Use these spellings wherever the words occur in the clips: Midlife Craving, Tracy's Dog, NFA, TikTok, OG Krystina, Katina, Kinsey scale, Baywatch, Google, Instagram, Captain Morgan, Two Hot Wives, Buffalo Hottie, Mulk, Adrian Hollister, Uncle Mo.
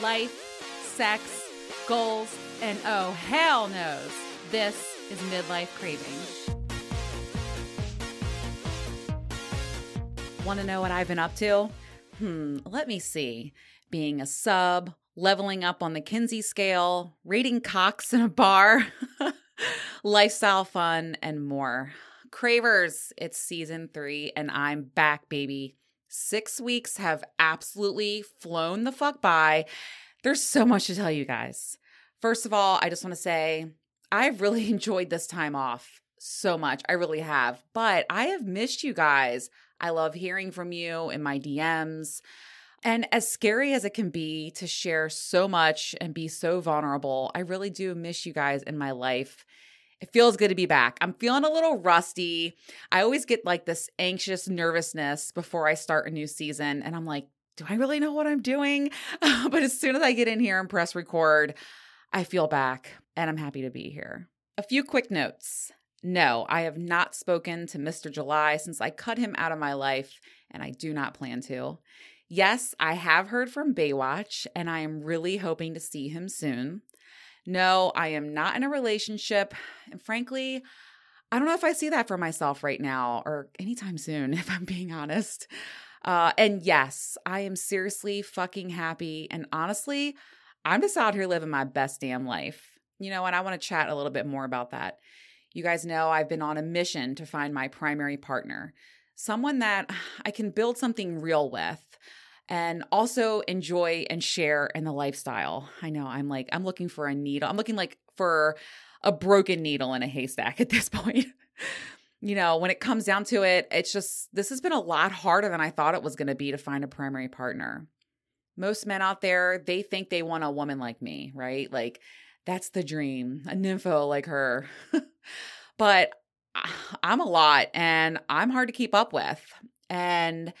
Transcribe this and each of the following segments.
life, sex, goals, and oh, hell knows. This is Midlife Craving. Want to know what I've been up to? Let me see. Being a sub, leveling up on the Kinsey scale, rating cocks in a bar, lifestyle fun, and more. Cravers, it's season 3, and I'm back, baby. 6 weeks have absolutely flown the fuck by. There's so much to tell you guys. First of all, I just want to say I've really enjoyed this time off so much. I really have. But I have missed you guys. I love hearing from you in my DMs. And as scary as it can be to share so much and be so vulnerable, I really do miss you guys in my life. It feels good to be back. I'm feeling a little rusty. I always get like this anxious nervousness before I start a new season. And I'm like, do I really know what I'm doing? But as soon as I get in here and press record, I feel back and I'm happy to be here. A few quick notes. No, I have not spoken to Mr. July since I cut him out of my life, and I do not plan to. Yes, I have heard from Baywatch, and I am really hoping to see him soon. No, I am not in a relationship, and frankly, I don't know if I see that for myself right now or anytime soon, if I'm being honest. And yes, I am seriously fucking happy, and honestly, I'm just out here living my best damn life. You know, and I want to chat a little bit more about that. You guys know I've been on a mission to find my primary partner, someone that I can build something real with, and also enjoy and share in the lifestyle. I know I'm looking for a needle. I'm looking like for a broken needle in a haystack at this point. You know, when it comes down to it, it's just, this has been a lot harder than I thought it was going to be to find a primary partner. Most men out there, they think they want a woman like me, right? Like that's the dream, a nympho like her. But I'm a lot and I'm hard to keep up with. And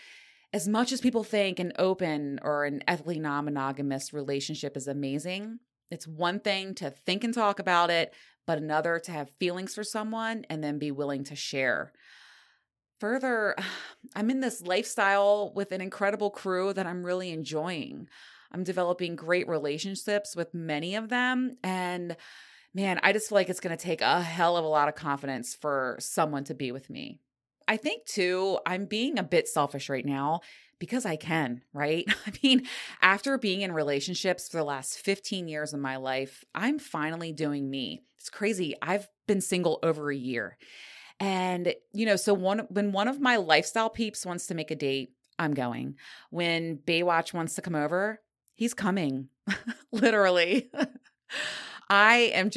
as much as people think an open or an ethically non-monogamous relationship is amazing, it's one thing to think and talk about it, but another to have feelings for someone and then be willing to share. Further, I'm in this lifestyle with an incredible crew that I'm really enjoying. I'm developing great relationships with many of them, and man, I just feel like it's going to take a hell of a lot of confidence for someone to be with me. I think, too, I'm being a bit selfish right now because I can, right? I mean, after being in relationships for the last 15 years of my life, I'm finally doing me. It's crazy. I've been single over a year. And, you know, so when one of my lifestyle peeps wants to make a date, I'm going. When Baywatch wants to come over, he's coming, literally. I'm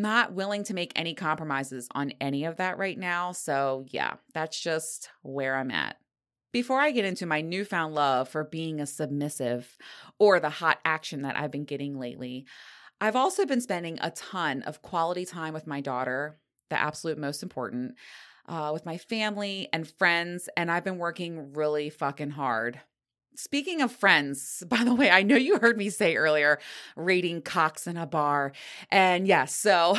not willing to make any compromises on any of that right now. So yeah, that's just where I'm at. Before I get into my newfound love for being a submissive or the hot action that I've been getting lately, I've also been spending a ton of quality time with my daughter, the absolute most important, with my family and friends, and I've been working really fucking hard. Speaking of friends, by the way, I know you heard me say earlier, rating cocks in a bar. And yes, so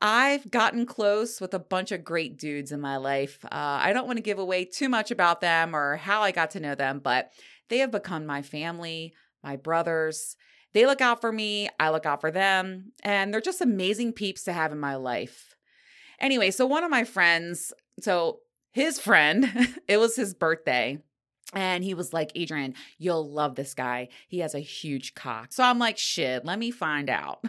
I've gotten close with a bunch of great dudes in my life. I don't want to give away too much about them or how I got to know them, but they have become my family, my brothers. They look out for me. I look out for them. And they're just amazing peeps to have in my life. Anyway, so one of my friends, so his friend, it was his birthday. And he was like, Adrian, you'll love this guy. He has a huge cock. So I'm like, shit, let me find out.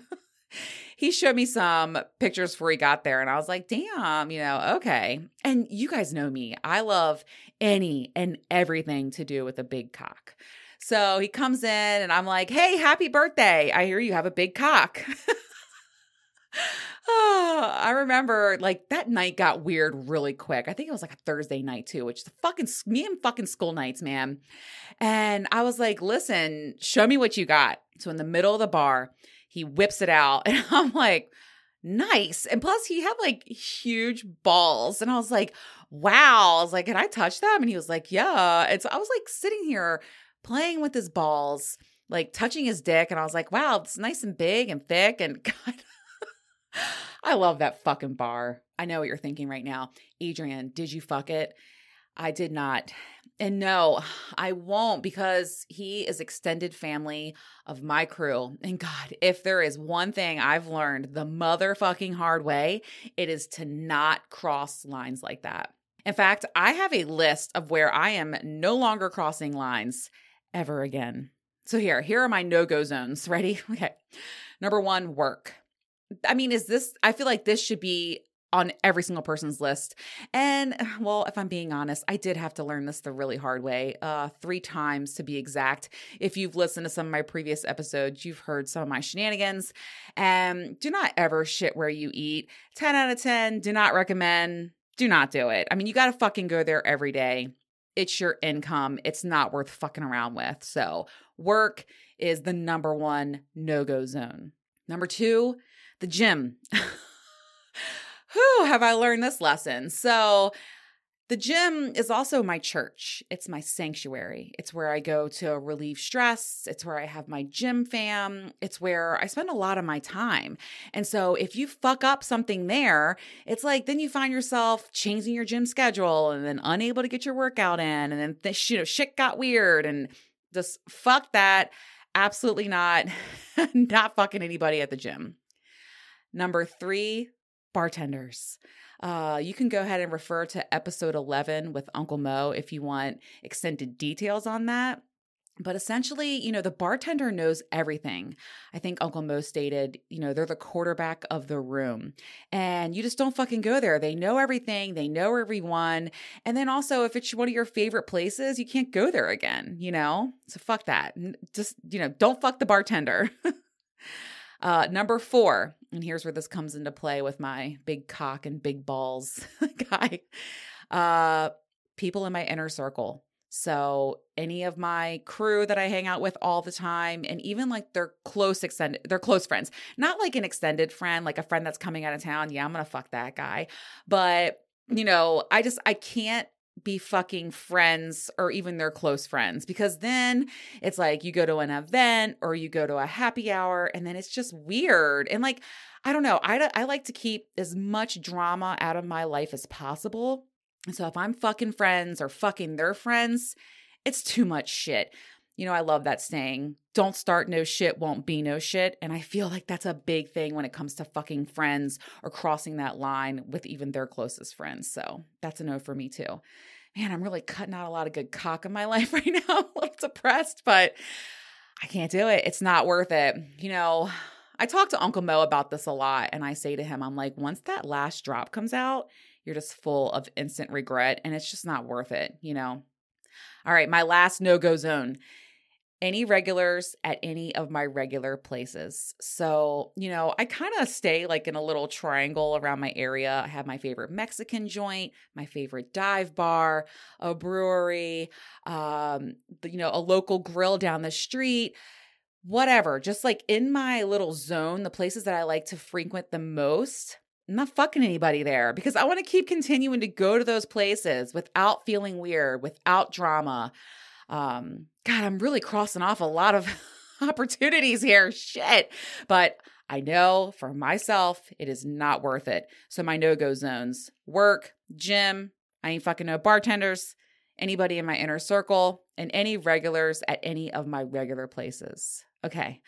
He showed me some pictures before he got there. And I was like, damn, you know, okay. And you guys know me. I love any and everything to do with a big cock. So he comes in and I'm like, hey, happy birthday. I hear you have a big cock. Oh, I remember like that night got weird really quick. I think it was like a Thursday night too, which is me and fucking school nights, man. And I was like, listen, show me what you got. So in the middle of the bar, he whips it out and I'm like, nice. And plus he had like huge balls. And I was like, wow. I was like, can I touch them? And he was like, yeah. And so I was like sitting here playing with his balls, like touching his dick. And I was like, wow, it's nice and big and thick. And God, I love that fucking bar. I know what you're thinking right now. Adrian, did you fuck it? I did not. And no, I won't, because he is extended family of my crew. And God, if there is one thing I've learned the motherfucking hard way, it is to not cross lines like that. In fact, I have a list of where I am no longer crossing lines ever again. So here are my no-go zones. Ready? Okay. Number one, work. I mean, I feel like this should be on every single person's list. And well, if I'm being honest, I did have to learn this the really hard way, 3 times to be exact. If you've listened to some of my previous episodes, you've heard some of my shenanigans. Do not ever shit where you eat. 10 out of 10, do not recommend. Do not do it. I mean, you got to fucking go there every day. It's your income. It's not worth fucking around with. So work is the number one no-go zone. Number 2, the gym. Whew, have I learned this lesson? So the gym is also my church. It's my sanctuary. It's where I go to relieve stress. It's where I have my gym fam. It's where I spend a lot of my time. And so if you fuck up something there, it's like then you find yourself changing your gym schedule and then unable to get your workout in. And then shit got weird and just fuck that. Absolutely not. Not fucking anybody at the gym. Number 3, bartenders. You can go ahead and refer to episode 11 with Uncle Mo if you want extended details on that. But essentially, the bartender knows everything. I think Uncle Mo stated, they're the quarterback of the room. And you just don't fucking go there. They know everything. They know everyone. And then also, if it's one of your favorite places, you can't go there again, So fuck that. Just, don't fuck the bartender. Number 4, and here's where this comes into play with my big cock and big balls guy, people in my inner circle. So any of my crew that I hang out with all the time, and even like their close friends, not like an extended friend, like a friend that's coming out of town. Yeah, I'm going to fuck that guy. But, I can't be fucking friends or even their close friends, because then it's like you go to an event or you go to a happy hour and then it's just weird. And like, I don't know, I like to keep as much drama out of my life as possible. And so if I'm fucking friends or fucking their friends, it's too much shit. I love that saying, don't start no shit, won't be no shit. And I feel like that's a big thing when it comes to fucking friends or crossing that line with even their closest friends. So that's a no for me too. Man, I'm really cutting out a lot of good cock in my life right now. I'm a little depressed, but I can't do it. It's not worth it. I talk to Uncle Mo about this a lot, and I say to him, I'm like, once that last drop comes out, you're just full of instant regret and it's just not worth it, All right, my last no-go zone. Any regulars at any of my regular places. So, I kind of stay like in a little triangle around my area. I have my favorite Mexican joint, my favorite dive bar, a brewery, a local grill down the street, whatever. Just like in my little zone, the places that I like to frequent the most, I'm not fucking anybody there because I want to keep continuing to go to those places without feeling weird, without drama. God, I'm really crossing off a lot of opportunities here. Shit. But I know for myself, it is not worth it. So my no-go zones, work, gym, I ain't fucking no bartenders, anybody in my inner circle, and any regulars at any of my regular places. Okay,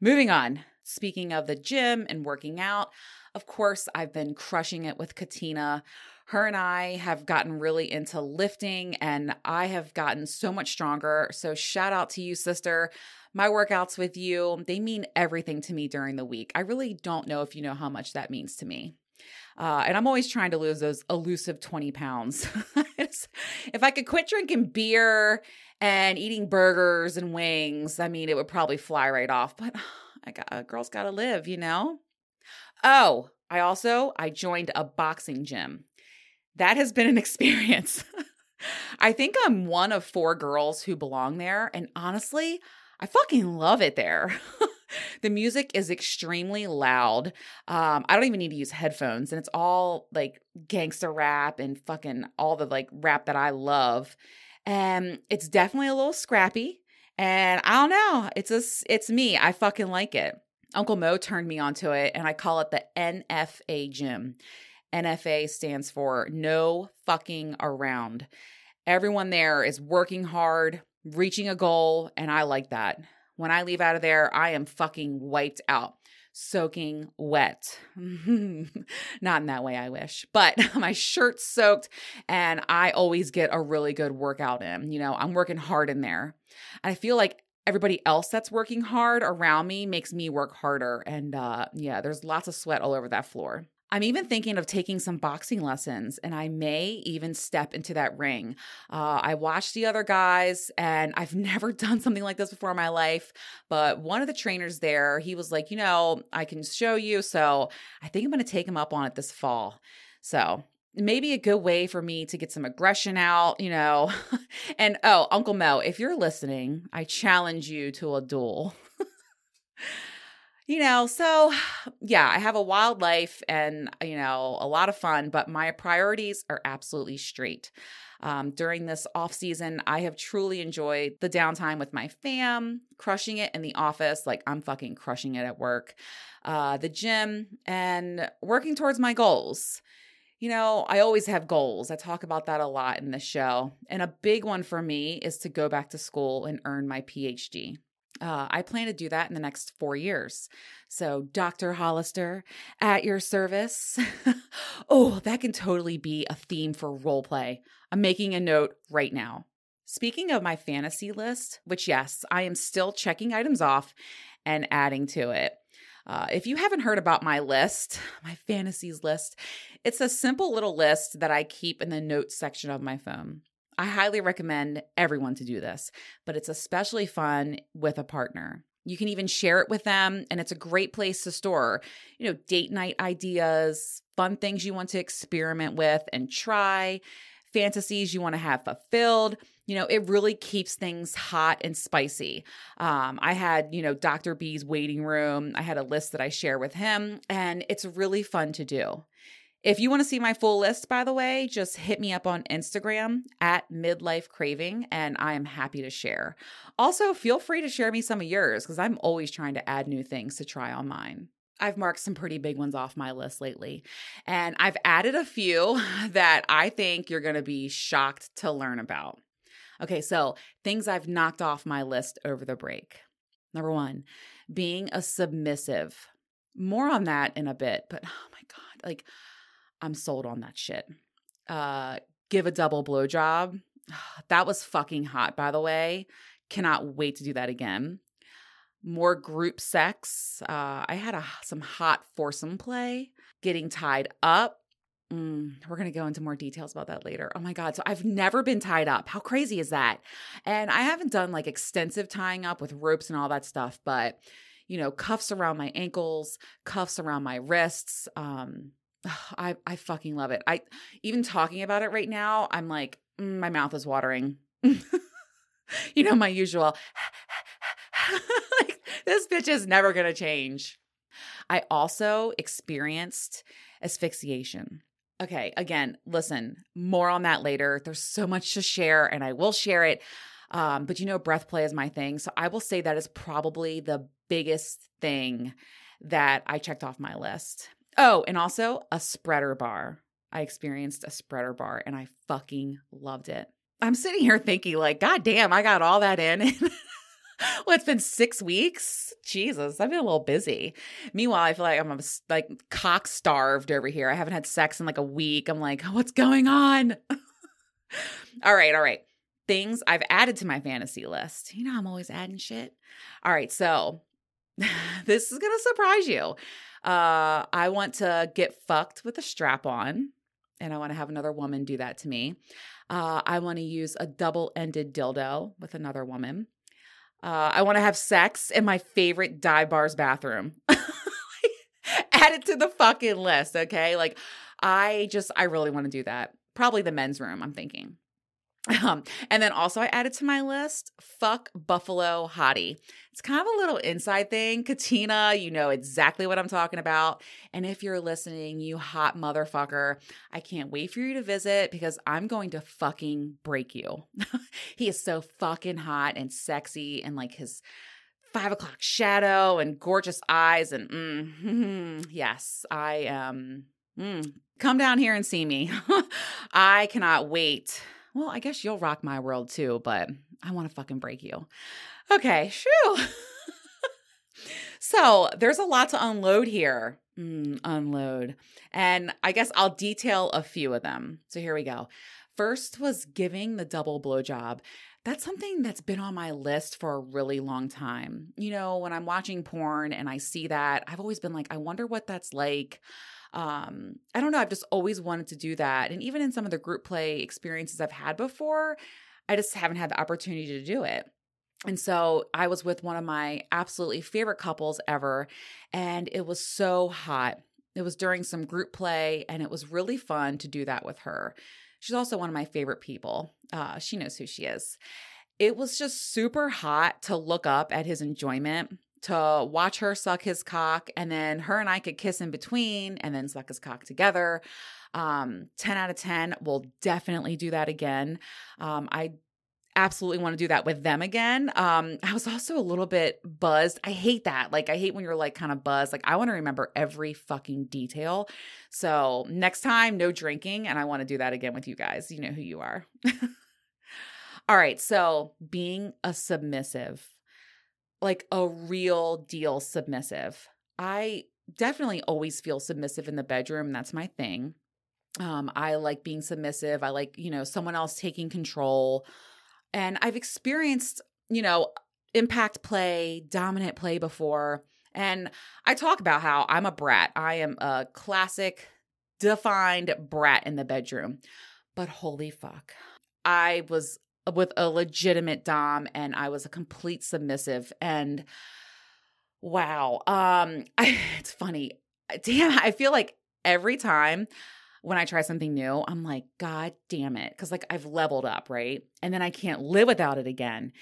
moving on. Speaking of the gym and working out, of course, I've been crushing it with Katina. Her and I have gotten really into lifting, and I have gotten so much stronger. So shout out to you, sister. My workouts with you, they mean everything to me during the week. I really don't know if you know how much that means to me. And I'm always trying to lose those elusive 20 pounds. If I could quit drinking beer and eating burgers and wings, I mean, it would probably fly right off. But girls got to live, Oh, I joined a boxing gym. That has been an experience. I think I'm one of 4 girls who belong there. And honestly, I fucking love it there. The music is extremely loud. I don't even need to use headphones. And it's all like gangster rap and fucking all the like rap that I love. And it's definitely a little scrappy. And I don't know. It's me. I fucking like it. Uncle Mo turned me onto it, and I call it the NFA gym. NFA stands for No Fucking Around. Everyone there is working hard, reaching a goal, and I like that. When I leave out of there, I am fucking wiped out, soaking wet. Not in that way, I wish. But my shirt's soaked, and I always get a really good workout in. You know, I'm working hard in there. I feel like everybody else that's working hard around me makes me work harder. And yeah, there's lots of sweat all over that floor. I'm even thinking of taking some boxing lessons, and I may even step into that ring. I watched the other guys, and I've never done something like this before in my life, but one of the trainers there, he was like, you know, I can show you, so I think I'm going to take him up on it this fall. So maybe a good way for me to get some aggression out, you know. And oh, Uncle Mo, if you're listening, I challenge you to a duel. You know, so yeah, I have a wild life and, you know, a lot of fun, but my priorities are absolutely straight. During this off season, I have truly enjoyed the downtime with my fam, crushing it in the office. Like I'm fucking crushing it at work, the gym, and working towards my goals. You know, I always have goals. I talk about that a lot in the show. And a big one for me is to go back to school and earn my PhD. I plan to do that in the next 4 years. So Dr. Hollister, at your service. Oh, that can totally be a theme for role play. I'm making a note right now. Speaking of my fantasy list, which yes, I am still checking items off and adding to it. If you haven't heard about my list, my fantasies list, it's a simple little list that I keep in the notes section of my phone. I highly recommend everyone to do this, but it's especially fun with a partner. You can even share it with them, and it's a great place to store, you know, date night ideas, fun things you want to experiment with and try, fantasies you want to have fulfilled. You know, it really keeps things hot and spicy. I had, you know, Dr. B's waiting room. I had a list that I share with him, and it's really fun to do. If you want to see my full list, by the way, just hit me up on Instagram at Midlife Craving, and I am happy to share. Also, feel free to share me some of yours because I'm always trying to add new things to try on mine. I've marked some pretty big ones off my list lately, and I've added a few that I think you're going to be shocked to learn about. Okay, so things I've knocked off my list over the break. Number one, being a submissive. More on that in a bit, but oh my God, like I'm sold on that shit. Give a double blowjob. That was fucking hot, by the way. Cannot wait to do that again. More group sex. I had some hot foursome play. Getting tied up. We're going to go into more details about that later. Oh my God. So I've never been tied up. How crazy is that? And I haven't done like extensive tying up with ropes and all that stuff, but you know, cuffs around my ankles, cuffs around my wrists, I fucking love it. I even talking about it right now, I'm like, my mouth is watering. You know, my usual, like, this bitch is never going to change. I also experienced asphyxiation. Okay, again, listen, more on that later. There's so much to share and I will share it. But you know, breath play is my thing. So I will say that is probably the biggest thing that I checked off my list. Oh, and also a spreader bar. I experienced a spreader bar and I fucking loved it. I'm sitting here thinking like, God damn, I got all that in. Well, it's been 6 weeks. Jesus, I've been a little busy. Meanwhile, I feel like I'm like cock starved over here. I haven't had sex in like a week. I'm like, what's going on? All right. Things I've added to my fantasy list. You know, I'm always adding shit. All right. So this is going to surprise you. I want to get fucked with a strap on, and I want to have another woman do that to me. I want to use a double-ended dildo with another woman. I want to have sex in my favorite dive bar's bathroom. Add it to the fucking list, okay? Like, I really want to do that. Probably the men's room, I'm thinking. And then also I added to my list, fuck Buffalo Hottie. It's kind of a little inside thing. Katina, you know exactly what I'm talking about. And if you're listening, you hot motherfucker, I can't wait for you to visit because I'm going to fucking break you. He is so fucking hot and sexy and like his 5 o'clock shadow and gorgeous eyes and yes, I am. Come down here and see me. I cannot wait. well, I guess you'll rock my world too, but I want to fucking break you. Okay, shoo. So there's a lot to unload here. And I guess I'll detail a few of them. So here we go. First was giving the double blowjob. That's something that's been on my list for a really long time. You know, when I'm watching porn and I see that, I've always been like, I wonder what that's like. I don't know. I've just always wanted to do that. And even in some of the group play experiences I've had before, I just haven't had the opportunity to do it. And so I was with one of my absolutely favorite couples ever, and it was so hot. It was during some group play, and it was really fun to do that with her. She's also one of my favorite people. She knows who she is. It was just super hot to look up at his enjoyment, to watch her suck his cock, and then her and I could kiss in between and then suck his cock together. 10 out of 10, we'll definitely do that again. I absolutely want to do that with them again. I was also a little bit buzzed. I hate that. Like, I hate when you're like kind of buzzed. Like, I want to remember every fucking detail. So next time, no drinking. And I want to do that again with you guys. You know who you are. All right. So being a submissive, like a real deal submissive. I definitely always feel submissive in the bedroom. That's my thing. I like being submissive. I like, you know, someone else taking control. And I've experienced, you know, impact play, dominant play before. And I talk about how I'm a brat. I am a classic defined brat in the bedroom. But holy fuck, I was with a legitimate dom and I was a complete submissive. And wow, it's funny. Damn, I feel like every time when I try something new, I'm like, God damn it. Cause like I've leveled up, right? And then I can't live without it again.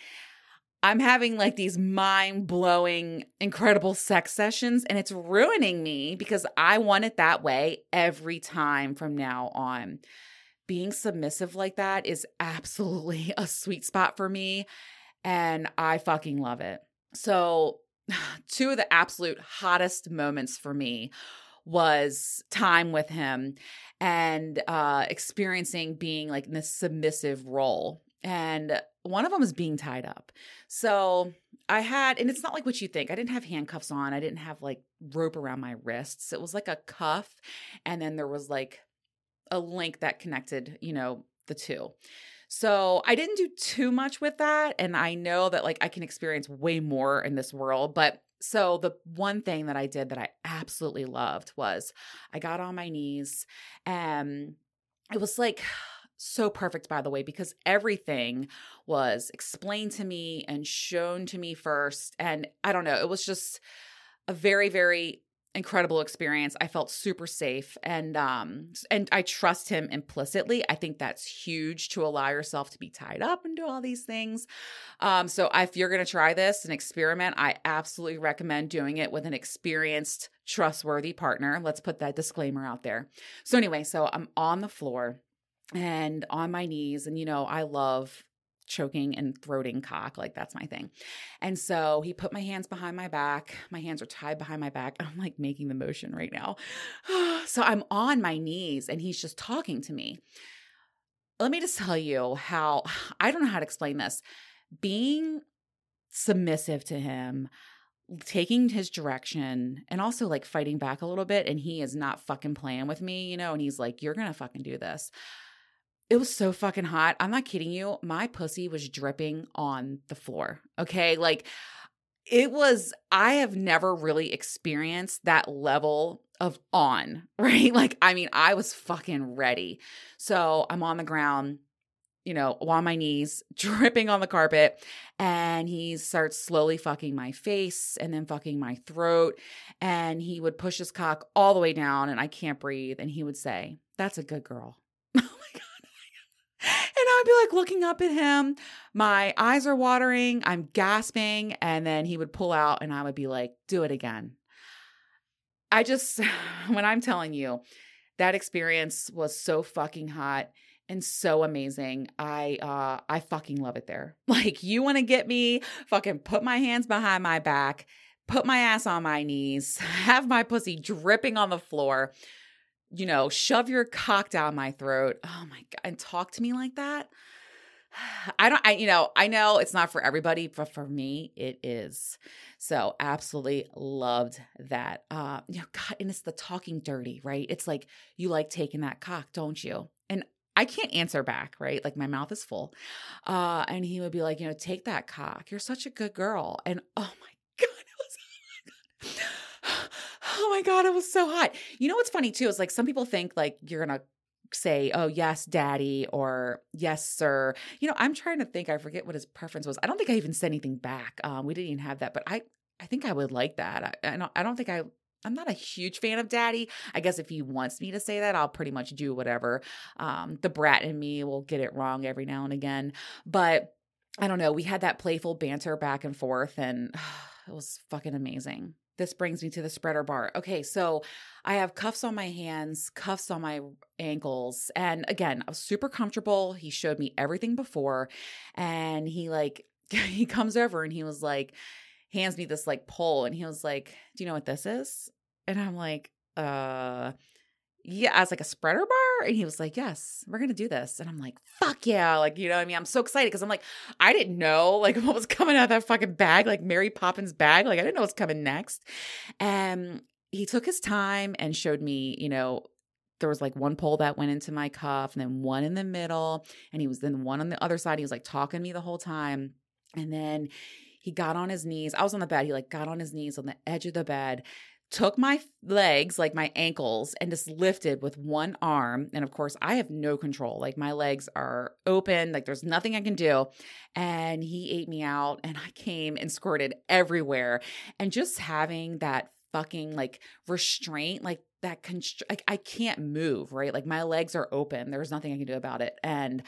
I'm having like these mind blowing, incredible sex sessions and it's ruining me because I want it that way every time from now on. Being submissive like that is absolutely a sweet spot for me. And I fucking love it. So two of the absolute hottest moments for me was time with him and experiencing being like in this submissive role. And one of them was being tied up. So I had, and it's not like what you think. I didn't have handcuffs on. I didn't have like rope around my wrists. It was like a cuff. And then there was like a link that connected, you know, the two. So I didn't do too much with that. And I know that like I can experience way more in this world, but so the one thing that I did that I absolutely loved was I got on my knees and it was like so perfect, by the way, because everything was explained to me and shown to me first. And I don't know, it was just a very, very incredible experience. I felt super safe and I trust him implicitly. I think that's huge to allow yourself to be tied up and do all these things. So if you're going to try this and experiment, I absolutely recommend doing it with an experienced, trustworthy partner. Let's put that disclaimer out there. So anyway, so I'm on the floor and on my knees and, you know, I love choking and throating cock. Like that's my thing. And so he put my hands behind my back. My hands are tied behind my back. I'm like making the motion right now. So I'm on my knees and he's just talking to me. Let me just tell you how, I don't know how to explain this. Being submissive to him, taking his direction and also like fighting back a little bit. And he is not fucking playing with me, you know, and he's like, you're going to fucking do this. It was so fucking hot. I'm not kidding you. My pussy was dripping on the floor. Okay. Like it was, I have never really experienced that level of on, right? Like, I mean, I was fucking ready. So I'm on the ground, you know, on my knees, dripping on the carpet. And he starts slowly fucking my face and then fucking my throat. And he would push his cock all the way down and I can't breathe. And he would say, "That's a good girl." And I'd be like looking up at him. My eyes are watering. I'm gasping. And then he would pull out and I would be like, "Do it again." I just, when I'm telling you, that experience was so fucking hot and so amazing. I fucking love it there. Like, you want to get me, fucking put my hands behind my back, put my ass on my knees, have my pussy dripping on the floor. you know, shove your cock down my throat. Oh my God. And talk to me like that. I know it's not for everybody, but for me, it is. So absolutely loved that. God, and it's the talking dirty, right? It's like, you like taking that cock, don't you? And I can't answer back, right? Like, my mouth is full. And he would be like, you know, take that cock. You're such a good girl. And oh my God, it was, oh my God, it was so hot. You know what's funny too is, like, some people think like you're going to say, oh, yes, daddy, or yes, sir. You know, I'm trying to think. I forget what his preference was. I don't think I even said anything back. We didn't even have that, but I think I would like that. I'm not a huge fan of daddy. I guess if he wants me to say that, I'll pretty much do whatever. The brat in me will get it wrong every now and again, but I don't know. We had that playful banter back and forth, and it was fucking amazing. This brings me to the spreader bar. Okay, so I have cuffs on my hands, cuffs on my ankles. And again, I was super comfortable. He showed me everything before. And he comes over and he was like, hands me this like pole. And he was like, do you know what this is? And I'm like, yeah, I was like, a spreader bar? And he was like, yes, we're going to do this. And I'm like, fuck yeah. Like, you know what I mean? I'm so excited because I'm like, I didn't know like what was coming out of that fucking bag, like Mary Poppins bag. Like, I didn't know what's coming next. And he took his time and showed me, you know, there was like one pole that went into my cuff and then one in the middle. And he was then one on the other side. He was like talking to me the whole time. And then he got on his knees. I was on the bed. He like got on his knees on the edge of the bed, took my legs, like my ankles, and just lifted with one arm. And of course, I have no control. Like, my legs are open. Like, there's nothing I can do. And he ate me out, and I came and squirted everywhere. And just having that fucking like restraint, like that like I can't move, right? Like, my legs are open. There's nothing I can do about it. And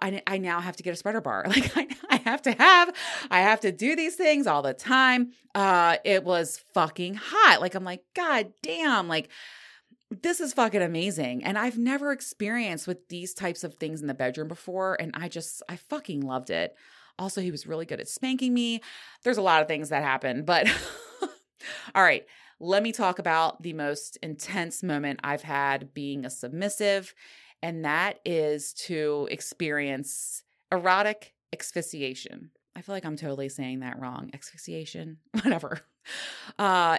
I now have to get a spreader bar. Like, I have to do these things all the time. It was fucking hot. Like, I'm like, God damn, like, this is fucking amazing. And I've never experienced with these types of things in the bedroom before. And I fucking loved it. Also, he was really good at spanking me. There's a lot of things that happened, but all right. Let me talk about the most intense moment I've had being a submissive. And that is to experience erotic asphyxiation. I feel like I'm totally saying that wrong. Asphyxiation, whatever.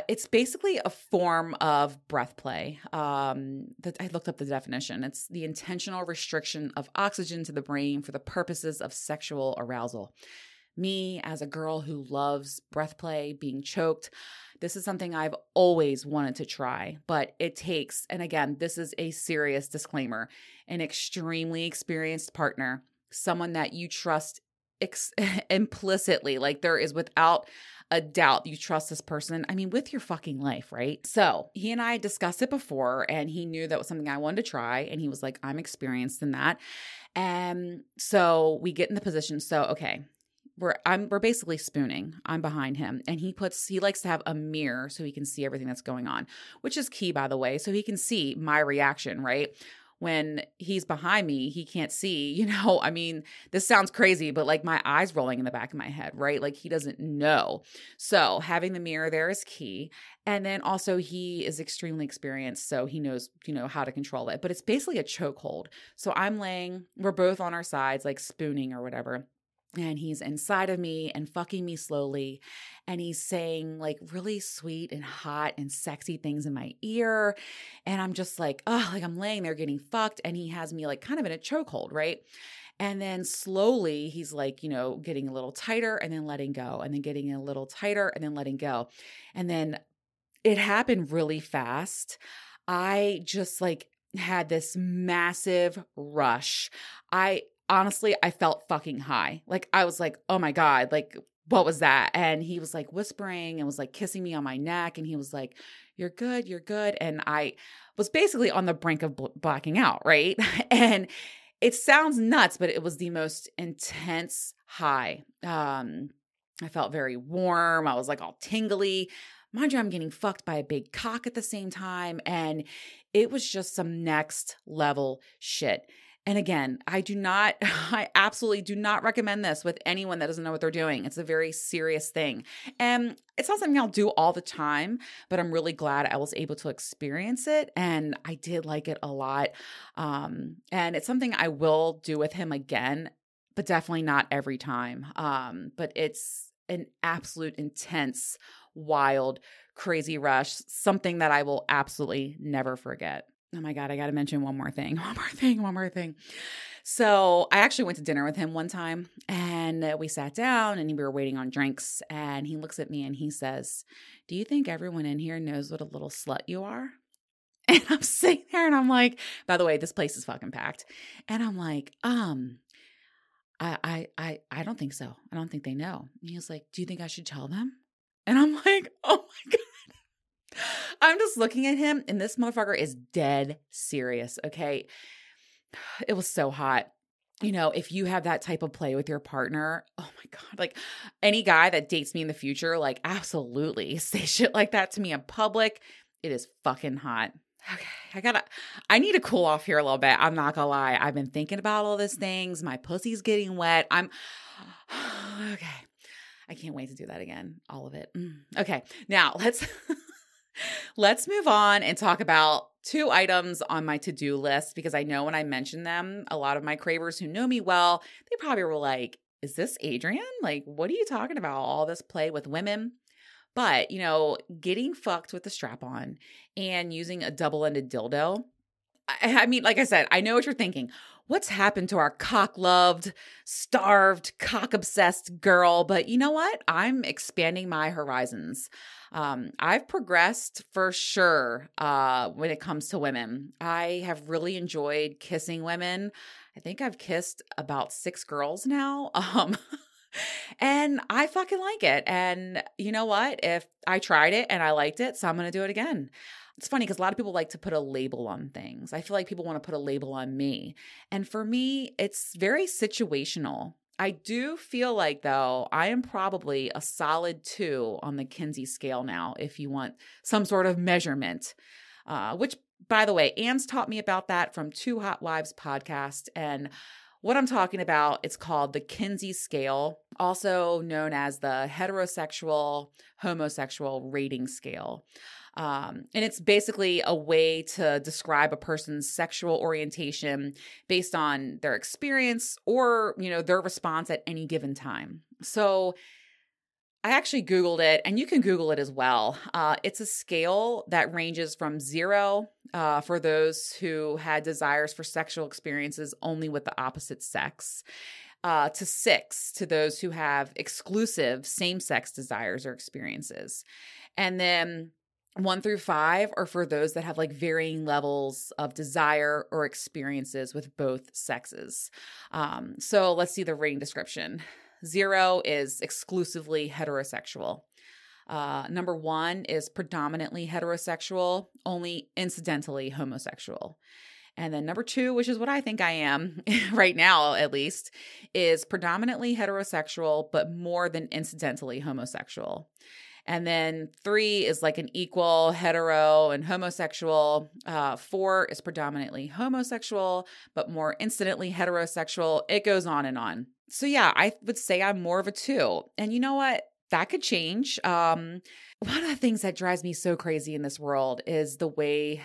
It's basically a form of breath play. I looked up the definition. It's the intentional restriction of oxygen to the brain for the purposes of sexual arousal. Me, as a girl who loves breath play, being choked, this is something I've always wanted to try, but it takes, and again, this is a serious disclaimer, an extremely experienced partner, someone that you trust implicitly. Like, there is without a doubt, you trust this person. I mean, with your fucking life, right? So he and I discussed it before, and he knew that was something I wanted to try. And he was like, I'm experienced in that. And so we get in the position. So, okay. We're basically spooning. I'm behind him, and he likes to have a mirror so he can see everything that's going on, which is key, by the way. So he can see my reaction, right? When he's behind me, he can't see, you know, I mean, this sounds crazy, but like my eyes rolling in the back of my head, right? Like, he doesn't know. So having the mirror there is key. And then also, he is extremely experienced, so he knows, you know, how to control it, but it's basically a chokehold. So I'm laying, we're both on our sides, like spooning or whatever. And he's inside of me and fucking me slowly. And he's saying like really sweet and hot and sexy things in my ear. And I'm just like, oh, like I'm laying there getting fucked. And he has me like kind of in a chokehold, right? And then slowly he's like, you know, getting a little tighter and then letting go, and then getting a little tighter and then letting go. And then it happened really fast. I just like had this massive rush. Honestly, I felt fucking high. Like, I was like, oh my God, like, what was that? And he was like whispering and was like kissing me on my neck. And he was like, you're good, you're good. And I was basically on the brink of blacking out, right? And it sounds nuts, but it was the most intense high. I felt very warm. I was like all tingly. Mind you, I'm getting fucked by a big cock at the same time. And it was just some next level shit. And again, I absolutely do not recommend this with anyone that doesn't know what they're doing. It's a very serious thing. And it's not something I'll do all the time, but I'm really glad I was able to experience it. And I did like it a lot. And it's something I will do with him again, but definitely not every time. But it's an absolute intense, wild, crazy rush, something that I will absolutely never forget. Oh my God, I got to mention one more thing. So I actually went to dinner with him one time, and we sat down and we were waiting on drinks, and he looks at me and he says, "Do you think everyone in here knows what a little slut you are?" And I'm sitting there and I'm like, by the way, this place is fucking packed. And I'm like, I don't think so. I don't think they know. And he was like, "Do you think I should tell them?" And I'm like, oh my God. I'm just looking at him, and this motherfucker is dead serious, okay? It was so hot. You know, if you have that type of play with your partner, oh my God, like any guy that dates me in the future, like absolutely say shit like that to me in public. It is fucking hot. Okay, I need to cool off here a little bit. I'm not gonna lie. I've been thinking about all these things. My pussy's getting wet. Okay. I can't wait to do that again. All of it. Okay. Now Let's move on and talk about two items on my to-do list, because I know when I mention them, a lot of my cravers who know me well, they probably were like, is this Adrienne? Like, what are you talking about? All this play with women? But, you know, getting fucked with the strap on and using a double-ended dildo. I mean, like I said, I know what you're thinking. What's happened to our cock-loved, starved, cock-obsessed girl? But you know what? I'm expanding my horizons. I've progressed for sure when it comes to women. I have really enjoyed kissing women. I think I've kissed about 6 girls now. And I fucking like it. And you know what? If I tried it and I liked it, so I'm going to do it again. It's funny because a lot of people like to put a label on things. I feel like people want to put a label on me. And for me, it's very situational. I do feel like, though, I am probably a solid 2 on the Kinsey scale now, if you want some sort of measurement, which, by the way, Ann's taught me about that from Two Hot Wives podcast. And what I'm talking about, it's called the Kinsey scale, also known as the heterosexual, homosexual rating scale. And it's basically a way to describe a person's sexual orientation based on their experience or, you know, their response at any given time. So I actually Googled it, and you can Google it as well. It's a scale that ranges from 0 for those who had desires for sexual experiences only with the opposite sex, to 6 to those who have exclusive same-sex desires or experiences. And then 1 through 5 are for those that have like varying levels of desire or experiences with both sexes. So let's see the rating description. 0 is exclusively heterosexual. Number 1 is predominantly heterosexual, only incidentally homosexual. And then number 2, which is what I think I am right now, at least, is predominantly heterosexual, but more than incidentally homosexual. And then 3 is like an equal hetero and homosexual. 4 is predominantly homosexual, but more incidentally heterosexual. It goes on and on. So yeah, I would say I'm more of a 2. And you know what? That could change. One of the things that drives me so crazy in this world is the way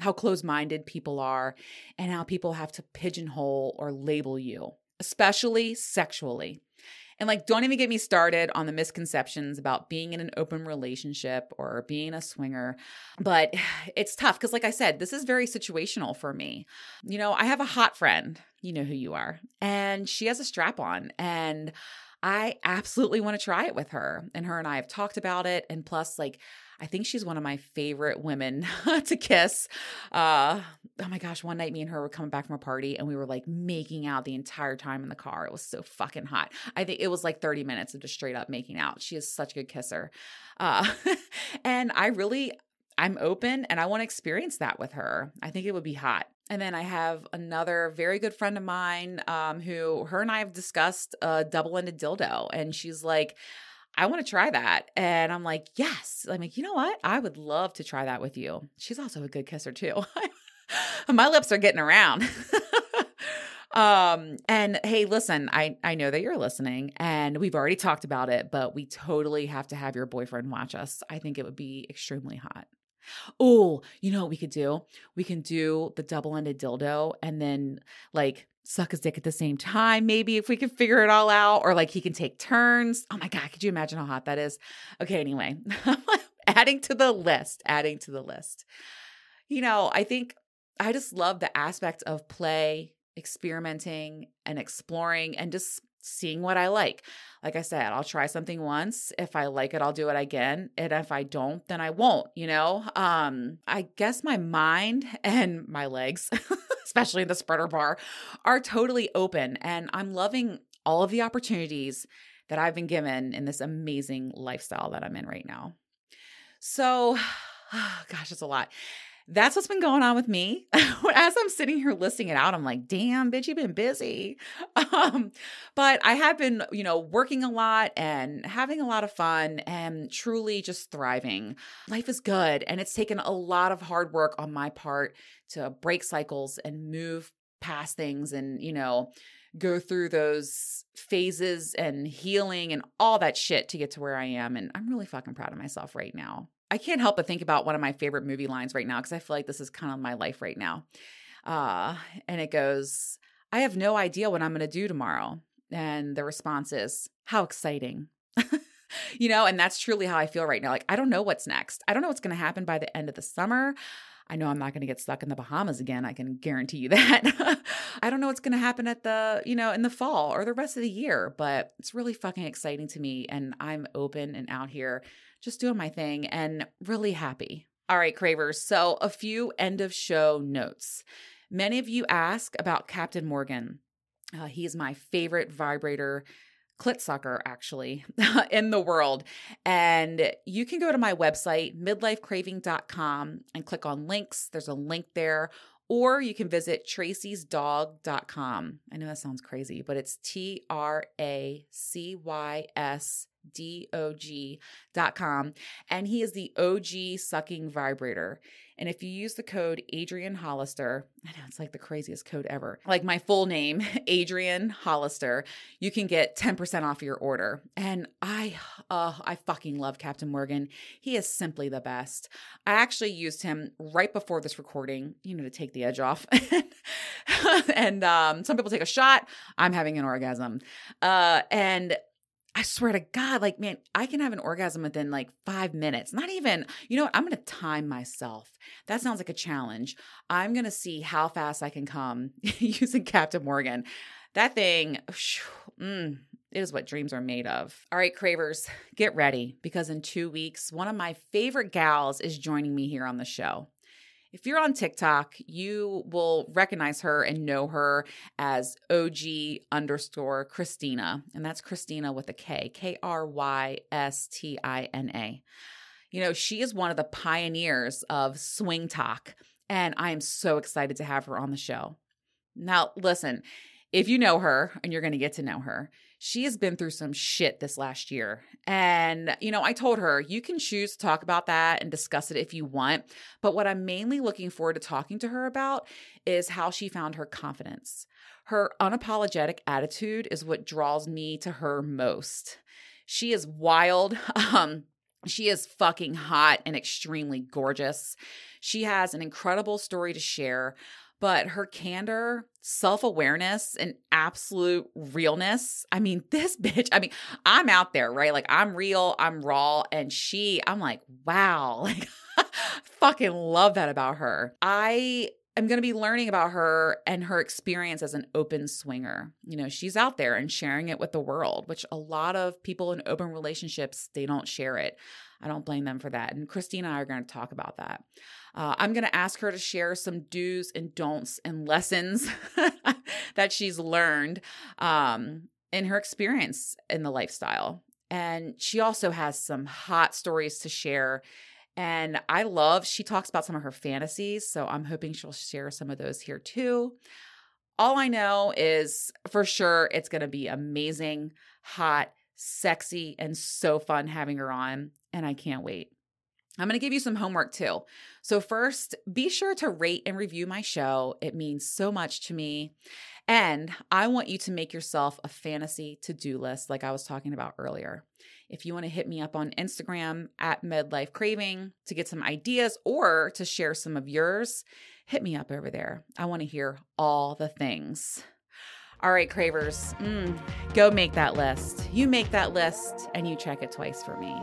how close-minded people are and how people have to pigeonhole or label you, especially sexually. And like, don't even get me started on the misconceptions about being in an open relationship or being a swinger. But it's tough because, like I said, this is very situational for me. You know, I have a hot friend, you know who you are, and she has a strap on, and I absolutely want to try it with her. And her and I have talked about it. And plus, like, I think she's one of my favorite women to kiss. Oh my gosh, one night me and her were coming back from a party, and we were like making out the entire time in the car. It was so fucking hot. I think it was like 30 minutes of just straight up making out. She is such a good kisser. And I'm open, and I want to experience that with her. I think it would be hot. And then I have another very good friend of mine who her and I have discussed a double-ended dildo, and she's like, I want to try that. And I'm like, yes. I'm like, you know what? I would love to try that with you. She's also a good kisser too. My lips are getting around. And hey, listen, I know that you're listening and we've already talked about it, but we totally have to have your boyfriend watch us. I think it would be extremely hot. Oh, you know what we could do? We can do the double-ended dildo and then like suck his dick at the same time. Maybe if we can figure it all out, or like he can take turns. Oh my God. Could you imagine how hot that is? Okay. Anyway, adding to the list, you know, I think I just love the aspect of play, experimenting and exploring and just seeing what I like. Like I said, I'll try something once. If I like it, I'll do it again. And if I don't, then I won't, you know? I guess my mind and my legs, especially in the spreader bar, are totally open. And I'm loving all of the opportunities that I've been given in this amazing lifestyle that I'm in right now. So, gosh, it's a lot. That's what's been going on with me. As I'm sitting here listing it out, I'm like, damn, bitch, you've been busy. But I have been, you know, working a lot and having a lot of fun and truly just thriving. Life is good. And it's taken a lot of hard work on my part to break cycles and move past things and, you know, go through those phases and healing and all that shit to get to where I am. And I'm really fucking proud of myself right now. I can't help but think about one of my favorite movie lines right now because I feel like this is kind of my life right now. And it goes, I have no idea what I'm going to do tomorrow. And the response is, how exciting. You know, and that's truly how I feel right now. Like, I don't know what's next. I don't know what's going to happen by the end of the summer. I know I'm not going to get stuck in the Bahamas again. I can guarantee you that. I don't know what's going to happen at the, you know, in the fall or the rest of the year, but it's really fucking exciting to me. And I'm open and out here just doing my thing and really happy. All right, Cravers. So a few end of show notes. Many of you ask about Captain Morgan. He is my favorite vibrator clit sucker, actually, in the world. And you can go to my website, midlifecraving.com, and click on links. There's a link there. Or you can visit tracysdog.com. I know that sounds crazy, but it's tracysdog.com. And he is the OG sucking vibrator. And if you use the code Adrian Hollister, I know it's like the craziest code ever, like my full name, Adrian Hollister, you can get 10% off your order. And I fucking love Captain Morgan. He is simply the best. I actually used him right before this recording, you know, to take the edge off. And some people take a shot. I'm having an orgasm. And I swear to God, like, man, I can have an orgasm within like 5 minutes. Not even, you know what? I'm going to time myself. That sounds like a challenge. I'm going to see how fast I can come using Captain Morgan. That thing, it is what dreams are made of. All right, Cravers, get ready because in 2 weeks, one of my favorite gals is joining me here on the show. If you're on TikTok, you will recognize her and know her as OG_Krystina. And that's Krystina with a K, Krystina. You know, she is one of the pioneers of swing talk, and I am so excited to have her on the show. Now, listen, if you know her, and you're going to get to know her, she has been through some shit this last year. And, you know, I told her, you can choose to talk about that and discuss it if you want. But what I'm mainly looking forward to talking to her about is how she found her confidence. Her unapologetic attitude is what draws me to her most. She is wild. She is fucking hot and extremely gorgeous. She has an incredible story to share. But her candor, self-awareness, and absolute realness, I mean, this bitch, I mean, I'm out there, right? Like, I'm real, I'm raw, and I'm like, wow, like, fucking love that about her. I'm going to be learning about her and her experience as an open swinger. You know, she's out there and sharing it with the world, which a lot of people in open relationships, they don't share it. I don't blame them for that. And Krystina and I are going to talk about that. I'm going to ask her to share some do's and don'ts and lessons that she's learned in her experience in the lifestyle. And she also has some hot stories to share. And she talks about some of her fantasies, so I'm hoping she'll share some of those here too. All I know is for sure it's going to be amazing, hot, sexy, and so fun having her on, and I can't wait. I'm going to give you some homework too. So first, be sure to rate and review my show. It means so much to me. And I want you to make yourself a fantasy to-do list like I was talking about earlier. If you want to hit me up on Instagram at Midlife Craving to get some ideas or to share some of yours, hit me up over there. I want to hear all the things. All right, Cravers, go make that list. You make that list and you check it twice for me.